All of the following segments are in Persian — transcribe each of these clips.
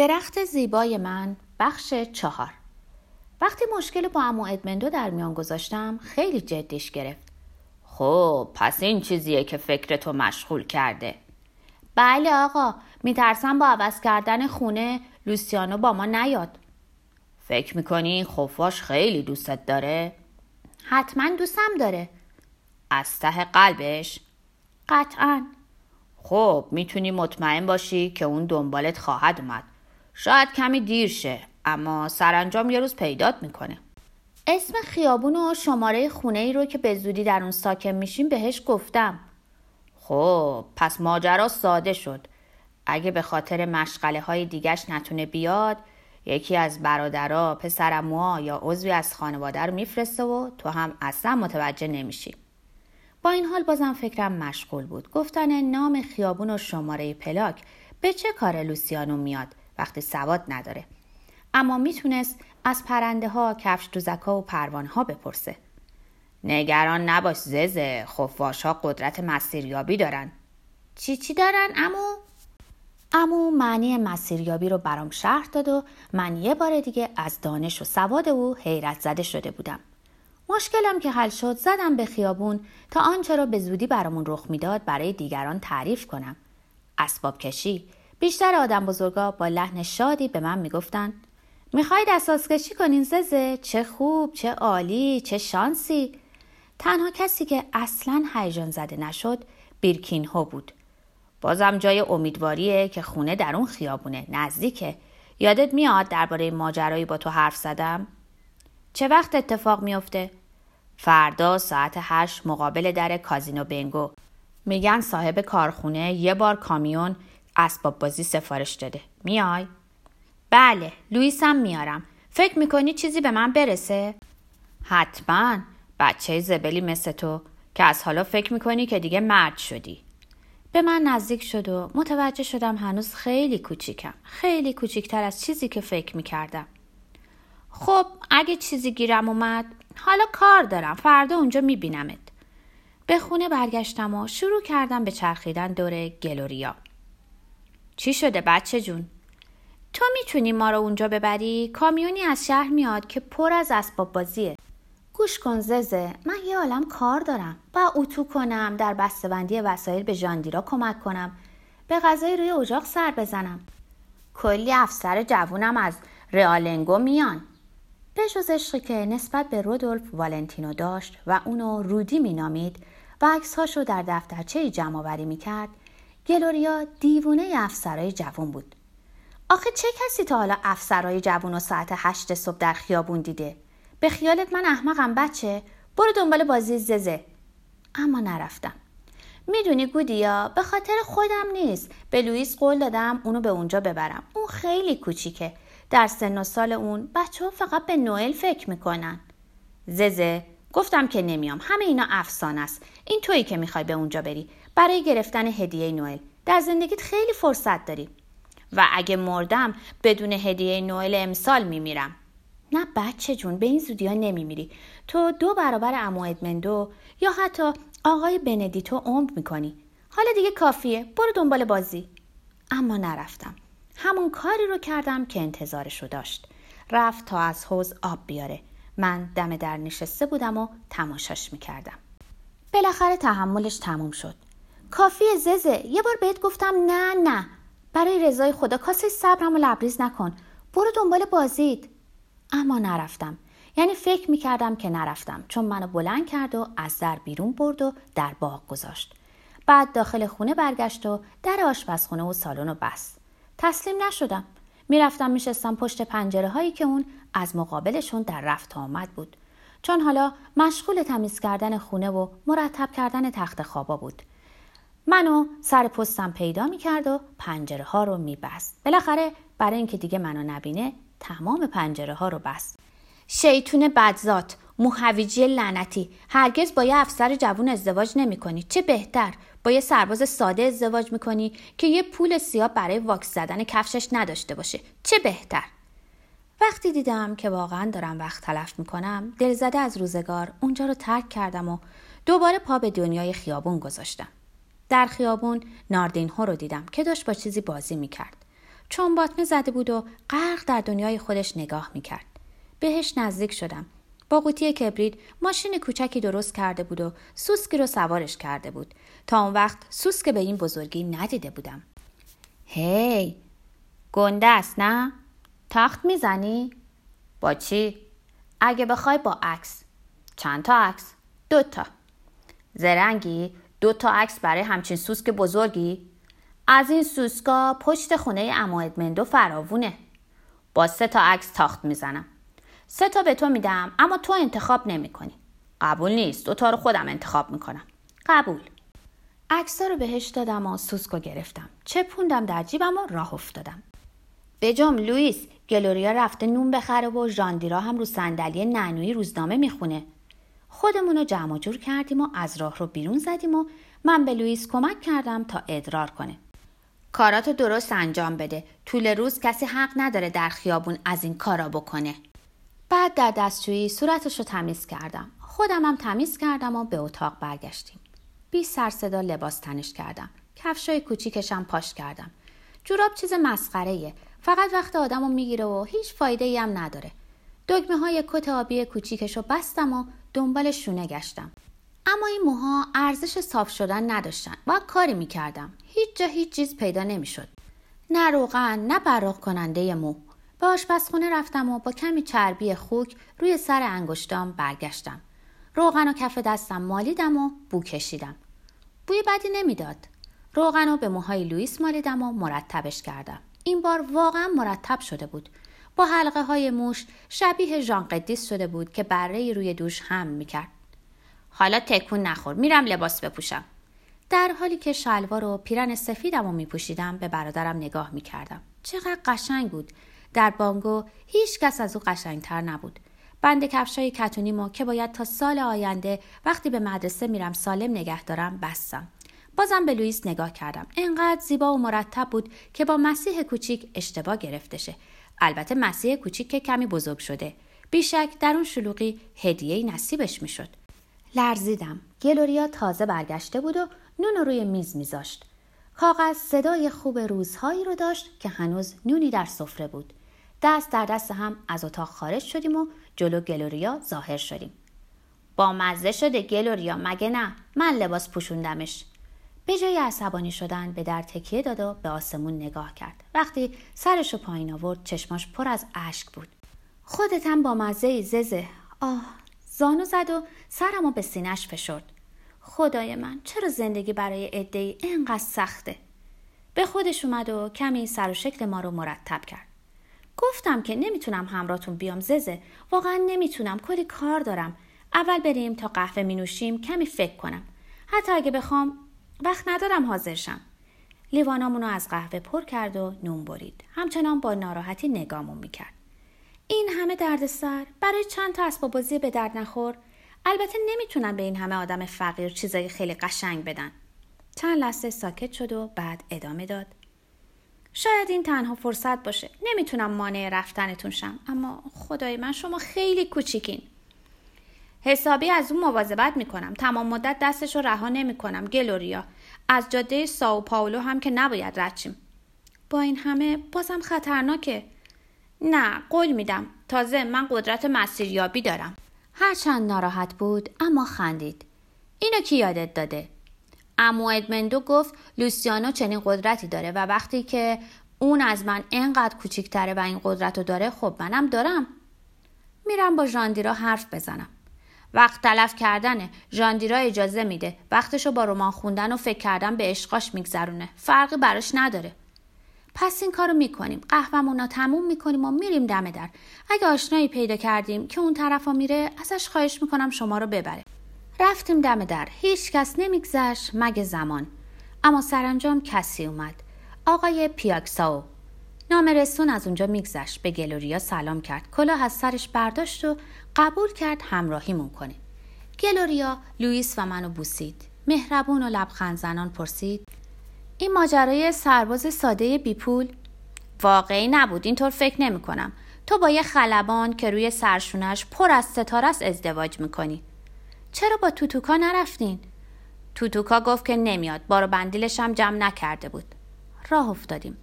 درخت زیبای من بخش 4. وقتی مشکل با عمو ادمندو در میان گذاشتم خیلی جدیش گرفت. خب پس این چیزیه که فکرتو مشغول کرده. بله آقا، میترسم با عوض کردن خونه لوسیانو با ما نیاد. فکر میکنی خفاش خیلی دوستت داره؟ حتما دوستم داره. از ته قلبش؟ قطعاً. خب میتونی مطمئن باشی که اون دنبالت خواهد اومد. شاید کمی دیر شه اما سرانجام یه روز پیدات میکنه. اسم خیابون و شماره خونه ای رو که به زودی در اون ساکن میشیم بهش گفتم. خب پس ماجرا ساده شد. اگه به خاطر مشغله های دیگش نتونه بیاد، یکی از برادرها، پسرعموها یا عضوی از خانواده رو میفرسته و تو هم اصلا متوجه نمیشی. با این حال بازم فکرم مشغول بود. گفتن نام خیابون و شماره پلاک به چه کار لوسیانو میاد وقتی سواد نداره؟ اما میتونست از پرنده ها، کفش دوزکا و پروان ها بپرسه. نگران نباش ززه، خفاش ها قدرت مسیریابی دارن. چی دارن عمو؟ عمو معنی مسیریابی رو برام شرح داد و من یه بار دیگه از دانش و سواد او حیرت زده شده بودم. مشکلم که حل شد زدم به خیابون تا آنچه را به زودی برامون رخ میداد برای دیگران تعریف کنم. اسباب کشی. بیشتر آدم بزرگا با لحن شادی به من میگفتن میخواید اساس کشی کنین ززه؟ چه خوب، چه عالی، چه شانسی. تنها کسی که اصلاً هیجان زده نشد بیرکین ها بود. بازم جای امیدواریه که خونه در اون خیابونه، نزدیکه. یادت میاد درباره ماجرایی با تو حرف زدم؟ چه وقت اتفاق میفته؟ فردا ساعت 8 مقابل در کازینو بنگو. میگن صاحب کارخونه یه بار کامیون اسباب بازی سفارش داده. میای؟ بله، لوئیسم میارم. فکر میکنی چیزی به من برسه؟ حتما. بچه زبلی مثل تو که از حالا فکر میکنی که دیگه مرد شدی. به من نزدیک شد و متوجه شدم هنوز خیلی کوچیکم، خیلی کوچیکتر از چیزی که فکر میکردم. خب اگه چیزی گیرم اومد، حالا کار دارم، فردا اونجا میبینمت. به خونه برگشتم و شروع کردم به چرخیدن دور گلوریا. چی شده بچه جون؟ تو میتونی ما رو اونجا ببری؟ کامیونی از شهر میاد که پر از اسباب بازیه. گوش کن ززه، من یه عالم کار دارم. با اتو کنم، در بسته‌بندی وسایل به ژاندیرا کمک کنم، به غذای روی اجاق سر بزنم. کلی افسر جوونم از رئالنگو میان. به جز عشقی که نسبت به رودولف والنتینو داشت و اونو رودی مینامید و عکس‌هاشو در دفترچه‌ای جمع‌آوری میکرد، گلوریا دیوونه افسرای جوون بود. آخه چه کسی تا حالا افسرای جوون رو ساعت 8 صبح در خیابون دیده؟ به خیالت من احمقم بچه؟ برو دنبال بازی ززه. اما نرفتم. میدونی گودیا، به خاطر خودم نیست، به لوئیس قول دادم اونو به اونجا ببرم. اون خیلی کوچیکه، در سن و سال اون بچه‌ها فقط به نوئل فکر میکنن. ززه، گفتم که نمیام، همه اینا افسانه است. این تویی که میخوای به اونجا بری برای گرفتن هدیه نوئل. در زندگیت خیلی فرصت داری. و اگه مردم بدون هدیه نوئل امسال میمیرم. نه بچه جون، به این زودی ها نمیمیری. تو 2 برابر عمو ادمندو یا حتی آقای بندیتو عمر میکنی. حالا دیگه کافیه، برو دنبال بازی. اما نرفتم. همون کاری رو کردم که انتظارشو داشت. رفت تا از حوض آب بیاره. من دم در نشسته بودم و تماشاش میکردم. بالاخره تحملش تموم شد. کافیه ززه، یه بار بهت گفتم نه. برای رضای خدا کاسه صبرم و لبریز نکن. برو دنبال بازیت. اما نرفتم. یعنی فکر میکردم که نرفتم، چون منو بلند کرد و از در بیرون برد و در باغ گذاشت. بعد داخل خونه برگشت و در آشپزخونه و سالن بست. تسلیم نشدم. میرفتم میشستم پشت پنجره هایی که اون از مقابلشون در رفت آمد بود، چون حالا مشغول تمیز کردن خونه و مرتب کردن تخت خوابا بود. منو سر پستم پیدا میکرد و پنجره ها رو میبست. بالاخره برای اینکه دیگه منو نبینه تمام پنجره ها رو بست. شیطون بدزات، موهویجی لعنتی، هرگز با یه افسر جوون ازدواج نمی‌کنی. چه بهتر با یه سرباز ساده ازدواج می‌کنی که یه پول سیاه برای واکس زدن کفشش نداشته باشه. چه بهتر. وقتی دیدم که واقعاً دارم وقت تلف می‌کنم، دلزده از روزگار اونجا رو ترک کردم و دوباره پا به دنیای خیابون گذاشتم. در خیابون ناردینهو رو دیدم که داشت با چیزی بازی می‌کرد. چون باتمه زده بود و غرق در دنیای خودش نگاه میکرد. بهش نزدیک شدم. با قوطی کبریت ماشین کوچکی درست کرده بود و سوسکی رو سوارش کرده بود. تا اون وقت سوسک به این بزرگی ندیده بودم. هی، گنده است نه؟ تخت میزنی؟ با چی؟ اگه بخوای با عکس. چند تا عکس؟ 2 تا. زرنگی؟ 2 تا عکس برای همچین سوسک بزرگی؟ از این سوسکا پشت خونه عمو ادمندو فراوونه. با 3 تا عکس تاخت میزنم. 3 تا به تو میدم اما تو انتخاب نمیکنی. قبول نیست. 2 تا رو خودم انتخاب میکنم. قبول. عکس‌ها رو بهش دادم و سوسکو گرفتم. چپوندم در جیبم و راه افتادم. بجام لوئیس، گلوریا رفته نون بخره و ژاندیرا هم رو صندلی نانویی روزنامه میخونه. خودمون رو جمع جور کردیم و از راه رو بیرون زدیم و من به لوئیس کمک کردم تا ادرار کنه. کاراتو درست انجام بده. طول روز کسی حق نداره در خیابون از این کارا بکنه. بعد در دستشویی صورتشو تمیز کردم. خودم هم تمیز کردم و به اتاق برگشتیم. بی سر صدا لباس تنش کردم. کفشای کوچیکشم پاش کردم. جوراب چیز مسخره‌ایه. فقط وقت آدمو میگیره و هیچ فایده‌ای هم نداره. دگمه‌های کت آبی کوچیکشو بستم و دنبال شونه گشتم. اما این موها ارزش صاف شدن نداشتن. باید کاری میکردم. هیچ جا هیچ چیز پیدا نمیشد. نه روغن، نه براق کننده مو. به آشپزخونه رفتم و با کمی چربی خوک روی سر انگشتام برگشتم. روغن و کف دستم مالیدم و بو کشیدم. بوی بدی نمیداد. روغن رو به موهای لوئیس مالیدم و مرتبش کردم. این بار واقعا مرتب شده بود. با حلقه های موش شبیه ژان قدیس شده بود که بره‌ای روی دوش هم میکرد. حالا تکون نخور، میرم لباس بپوشم. در حالی که شلوار و پیرن سفیدم رو میپوشیدم به برادرم نگاه میکردم. چقدر قشنگ بود. در بانگو هیچ کس از او قشنگتر نبود. بند کفشای کتونیمو که باید تا سال آینده وقتی به مدرسه میرم سالم نگه دارم بستم. بازم به لوئیس نگاه کردم. انقدر زیبا و مرتب بود که با مسیح کوچیک اشتباه گرفته شه. البته مسیح کوچیک که کمی بزرگ شده. بیشک در اون شلوغی هدیه‌ای نصیبش میشد. لرزیدم. گلوریا تازه برگشته بود و نون روی میز میذاشت. کاغذ صدای خوب روزهایی رو داشت که هنوز نونی در سفره بود. دست در دست هم از اتاق خارج شدیم و جلو گلوریا ظاهر شدیم. با مزه شده گلوریا، مگه نه؟ من لباس پوشوندمش. به جای عصبانی شدن به در تکیه داد و به آسمون نگاه کرد. وقتی سرشو پایین آورد چشماش پر از اشک بود. خودت هم با مزه ززه. آه، زانو زد و سرمو به سینه‌اش فشرد. خدای من، چرا زندگی برای عده‌ای اینقدر سخته؟ به خودش اومد و کمی سر و شکل ما رو مرتب کرد. گفتم که نمیتونم همراهتون بیام ززه. واقعا نمیتونم، کلی کار دارم. اول بریم تا قهوه مینوشیم کمی فکر کنم. حتی اگه بخوام وقت ندارم حاضرشم. لیوانامونو از قهوه پر کرد و نون برید. همچنان با ناراحتی نگامون میکرد. این همه دردسر برای چند تا اسباب بازی به درد نخور؟ البته نمیتونن به این همه آدم فقیر چیزای خیلی قشنگ بدن. چند لحظه ساکت شد و بعد ادامه داد. شاید این تنها فرصت باشه. نمیتونم مانع رفتنتون شم، اما خدای من شما خیلی کوچیکین. حسابی از اون مواظبت میکنم. تمام مدت دستش رو رها نمیکنم. گلوریا، از جاده سائو پائولو هم که نباید رد شیم. با این همه بازم خطرناکه. نه، قول میدم. تازه من قدرت مسیریابی دارم. هرچند ناراحت بود اما خندید. اینو کی یادت داده؟ عمو ادمندو گفت لوسیانو چنین قدرتی داره و وقتی که اون از من اینقدر کوچیک‌تره و این قدرت رو داره، خب منم دارم. میرم با ژاندیرا حرف بزنم. وقت تلف کردنه. ژاندیرا اجازه میده. وقتشو با رمان خوندن و فکر کردن به عشقاش میگذرونه. فرقی براش نداره. پس این کارو میکنیم. قهوه‌مون رو تموم میکنیم و میریم دم در. اگه آشنایی پیدا کردیم که اون طرفا میره، ازش خواهش میکنم شما رو ببره. رفتیم دم در. هیچ کس نمیگذشت مگه زمان. اما سرانجام کسی اومد. آقای پیاکساو. نامرسون از اونجا میگذشت. به گلوریا سلام کرد. کلاه از سرش برداشت و قبول کرد همراهیمون کنه. گلوریا لوئیس و منو بوسید. مهربون و لبخند زنان پرسید: این ماجرای سرباز ساده بی پول واقعی نبود. اینطور فکر نمی کنم. تو با یه خلبان که روی سرشونش پر از ستاره است ازدواج میکنی. چرا با توتوکا نرفتین؟ توتوکا گفت که نمیاد. بارو بندیلش هم جمع نکرده بود. راه افتادیم.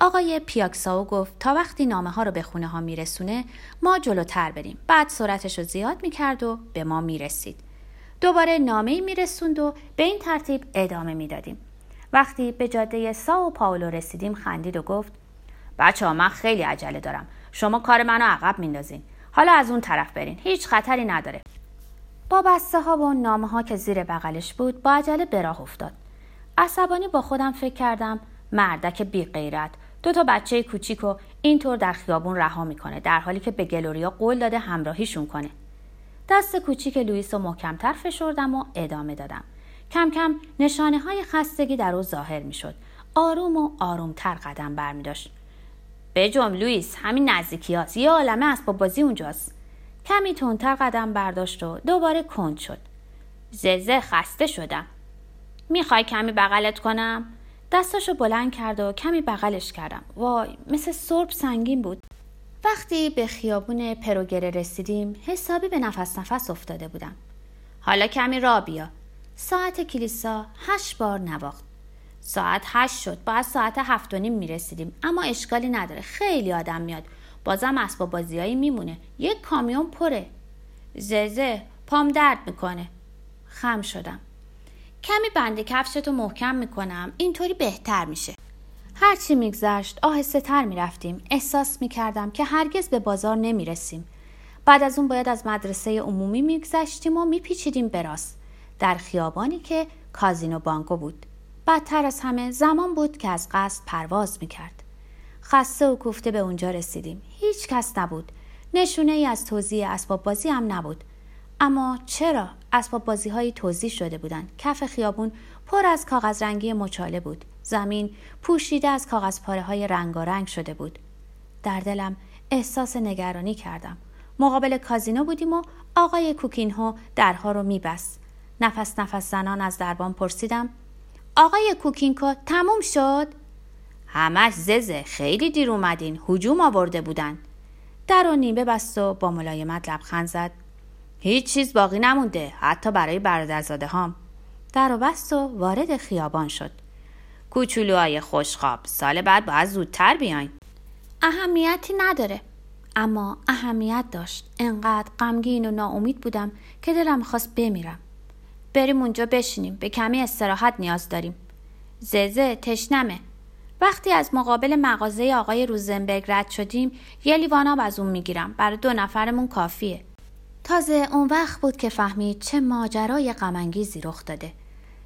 آقای پیاکساو گفت تا وقتی نامه ها رو به خونه ها میرسونه ما جلوتر بریم. بعد سرعتش رو زیاد میکرد و به ما میرسید. دوباره نامه‌ای میرسوند و به این ترتیب ادامه میدادیم. وقتی به جاده ساو پائولو رسیدیم خندید و گفت بچه‌ها من خیلی عجله دارم. شما کار منو عقب میندازین. حالا از اون طرف برین. هیچ خطری نداره. با بسته ها و نامه ها که زیر بغلش بود با عجله به راه افتاد. عصبانی با خودم فکر کردم مردک بی غیرت دو تا بچه کوچیک رو اینطور در خیابون رها میکنه در حالی که به گلوریا قول داده همراهیشون کنه. دست کوچیک لوئیس رو محکم‌تر فشردم و ادامه دادم. کم کم نشانه‌های خستگی در او ظاهر میشد. آروم و آرومتر قدم برمی‌داشت. بجم لوئیس همین نزدیکیاست. یه عالمه اسباب بازی اونجاست. کمی تندتر قدم برداشت و دوباره کند شد. ززه خسته شدم. میخوای کمی بغلت کنم؟ دستاشو بلند کرد و کمی بغلش کردم. وای مثل سرب سنگین بود. وقتی به خیابون پروگره رسیدیم حسابی به نفس افتاده بودم. حالا کمی راه بیا. ساعت کلیسا 8 بار نواخت. ساعت 8 شد. بعد ساعت 7:30 میرسیدیم. اما اشکالی نداره. خیلی آدم میاد. بازم اسباب بازیایی میمونه. یک کامیون پره. ززه پام درد میکنه. خم شدم. کمی بند کفشتو محکم میکنم. اینطوری بهتر میشه. هرچی میگذشت آهسته تر میرفتیم. احساس میکردم که هرگز به بازار نمیرسیم. بعد از اون باید از مدرسه عمومی میگذشتیم و میپیچیدیم به راست در خیابانی که کازینو بانکو بود. بدتر از همه زمان بود که از قصد پرواز میکرد. خسته و کوفته به اونجا رسیدیم. هیچ کس نبود. نشونه ای از توزیع اسباب بازی هم نبود. اما چرا؟ اسباب بازی های توزیع شده بودند. کف خیابون پر از کاغذ رنگی مچاله بود. زمین پوشیده از کاغذ پاره های رنگارنگ شده بود. در دلم احساس نگرانی کردم. مقابل کازینو بودیم و آقای کوکینهو درها رو میبست. نفس زنان از دربان پرسیدم آقای کوکینکو تموم شد؟ همش ززه خیلی دیر اومدین. هجوم آورده بودن. در رو نیمه بست و با ملایمت لبخند زد. هیچ چیز باقی نمونده حتی برای برادرزاده هام. در رو بست و وارد خیابان شد. کوچولوهای خوشخواب سال بعد باید زودتر بیاین. اهمیتی نداره. اما اهمیت داشت. انقدر غمگین و ناامید بودم که دلم خواست بمیرم. بریم اونجا بشینیم. به کمی استراحت نیاز داریم. ززه تشنمه. وقتی از مقابل مغازه آقای روزنبرگ رد شدیم یه لیوان آب از اون میگیرم. برای 2 نفرمون کافیه. تازه اون وقت بود که فهمید چه ماجرای غم انگیزی رخ داده.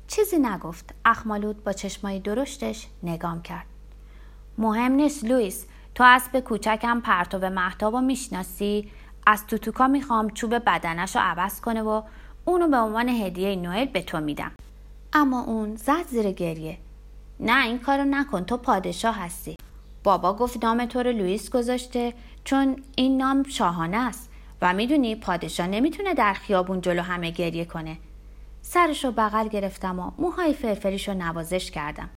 چیزی نگفت. اخمالود با چشمای درشتش نگام کرد. مهم نیست لوئیس. تو اسب کوچکم پرتو مهتابو میشناسی؟ از توتوکا میخوام چوب بدنشو عوض کنه و اونو به عنوان هدیه نوئل به تو میدم. اما اون زد زیر گریه. نه این کارو نکن. تو پادشاه هستی. بابا گفت نام تو رو لوئیس گذاشته چون این نام شاهانه است و میدونی پادشاه نمیتونه در خیابون جلو همه گریه کنه. سرشو بغل گرفتم و موهای فرفریشو نوازش کردم.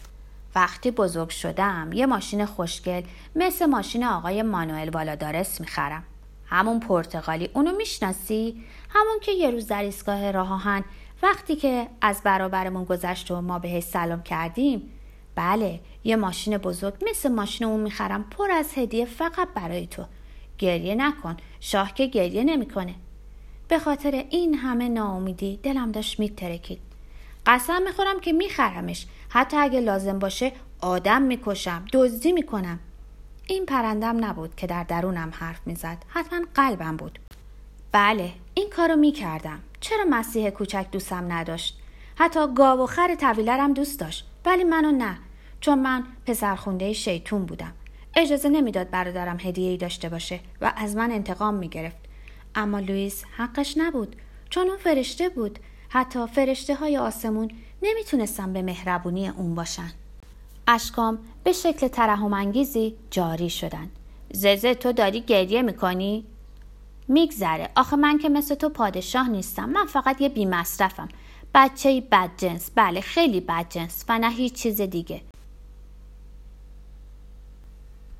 وقتی بزرگ شدم یه ماشین خوشگل مثل ماشین آقای مانوئل والادارس میخرم. همون پرتغالی اونو میشناسی؟ همون که یه روز در ایستگاه راه آهن وقتی که از برابرمون گذشت و ما بهش سلام کردیم. بله یه ماشین بزرگ مثل ماشین اون میخرم پر از هدیه فقط برای تو. گریه نکن. شاه که گریه نمیکنه. به خاطر این همه ناامیدی دلم داشت میترکید. قسم میخورم که میخرمش. حتی اگه لازم باشه آدم میکشم. دزدی میکنم. این پرندم نبود که در درونم حرف میزد. حتما قلبم بود. بله این کارو میکردم. چرا مسیح کوچک دوستم نداشت؟ حتی گاو و خر طویلرم دوست داشت. ولی منو نه. چون من پسرخونده شیطون بودم. اجازه نمیداد برادرم هدیه‌ای داشته باشه و از من انتقام میگرفت. اما لوئیس حقش نبود. چون اون فرشته بود. حتی فرشته های آسمون نمیتونستن به مهربونی اون باشن. اشکام به شکل ترحم انگیزی جاری شدن. ززه تو داری گریه میکنی؟ میگذره. آخه من که مثل تو پادشاه نیستم. من فقط یه بیمصرفم. بچه‌ای بدجنس. بله خیلی بدجنس و نه هیچ چیز دیگه.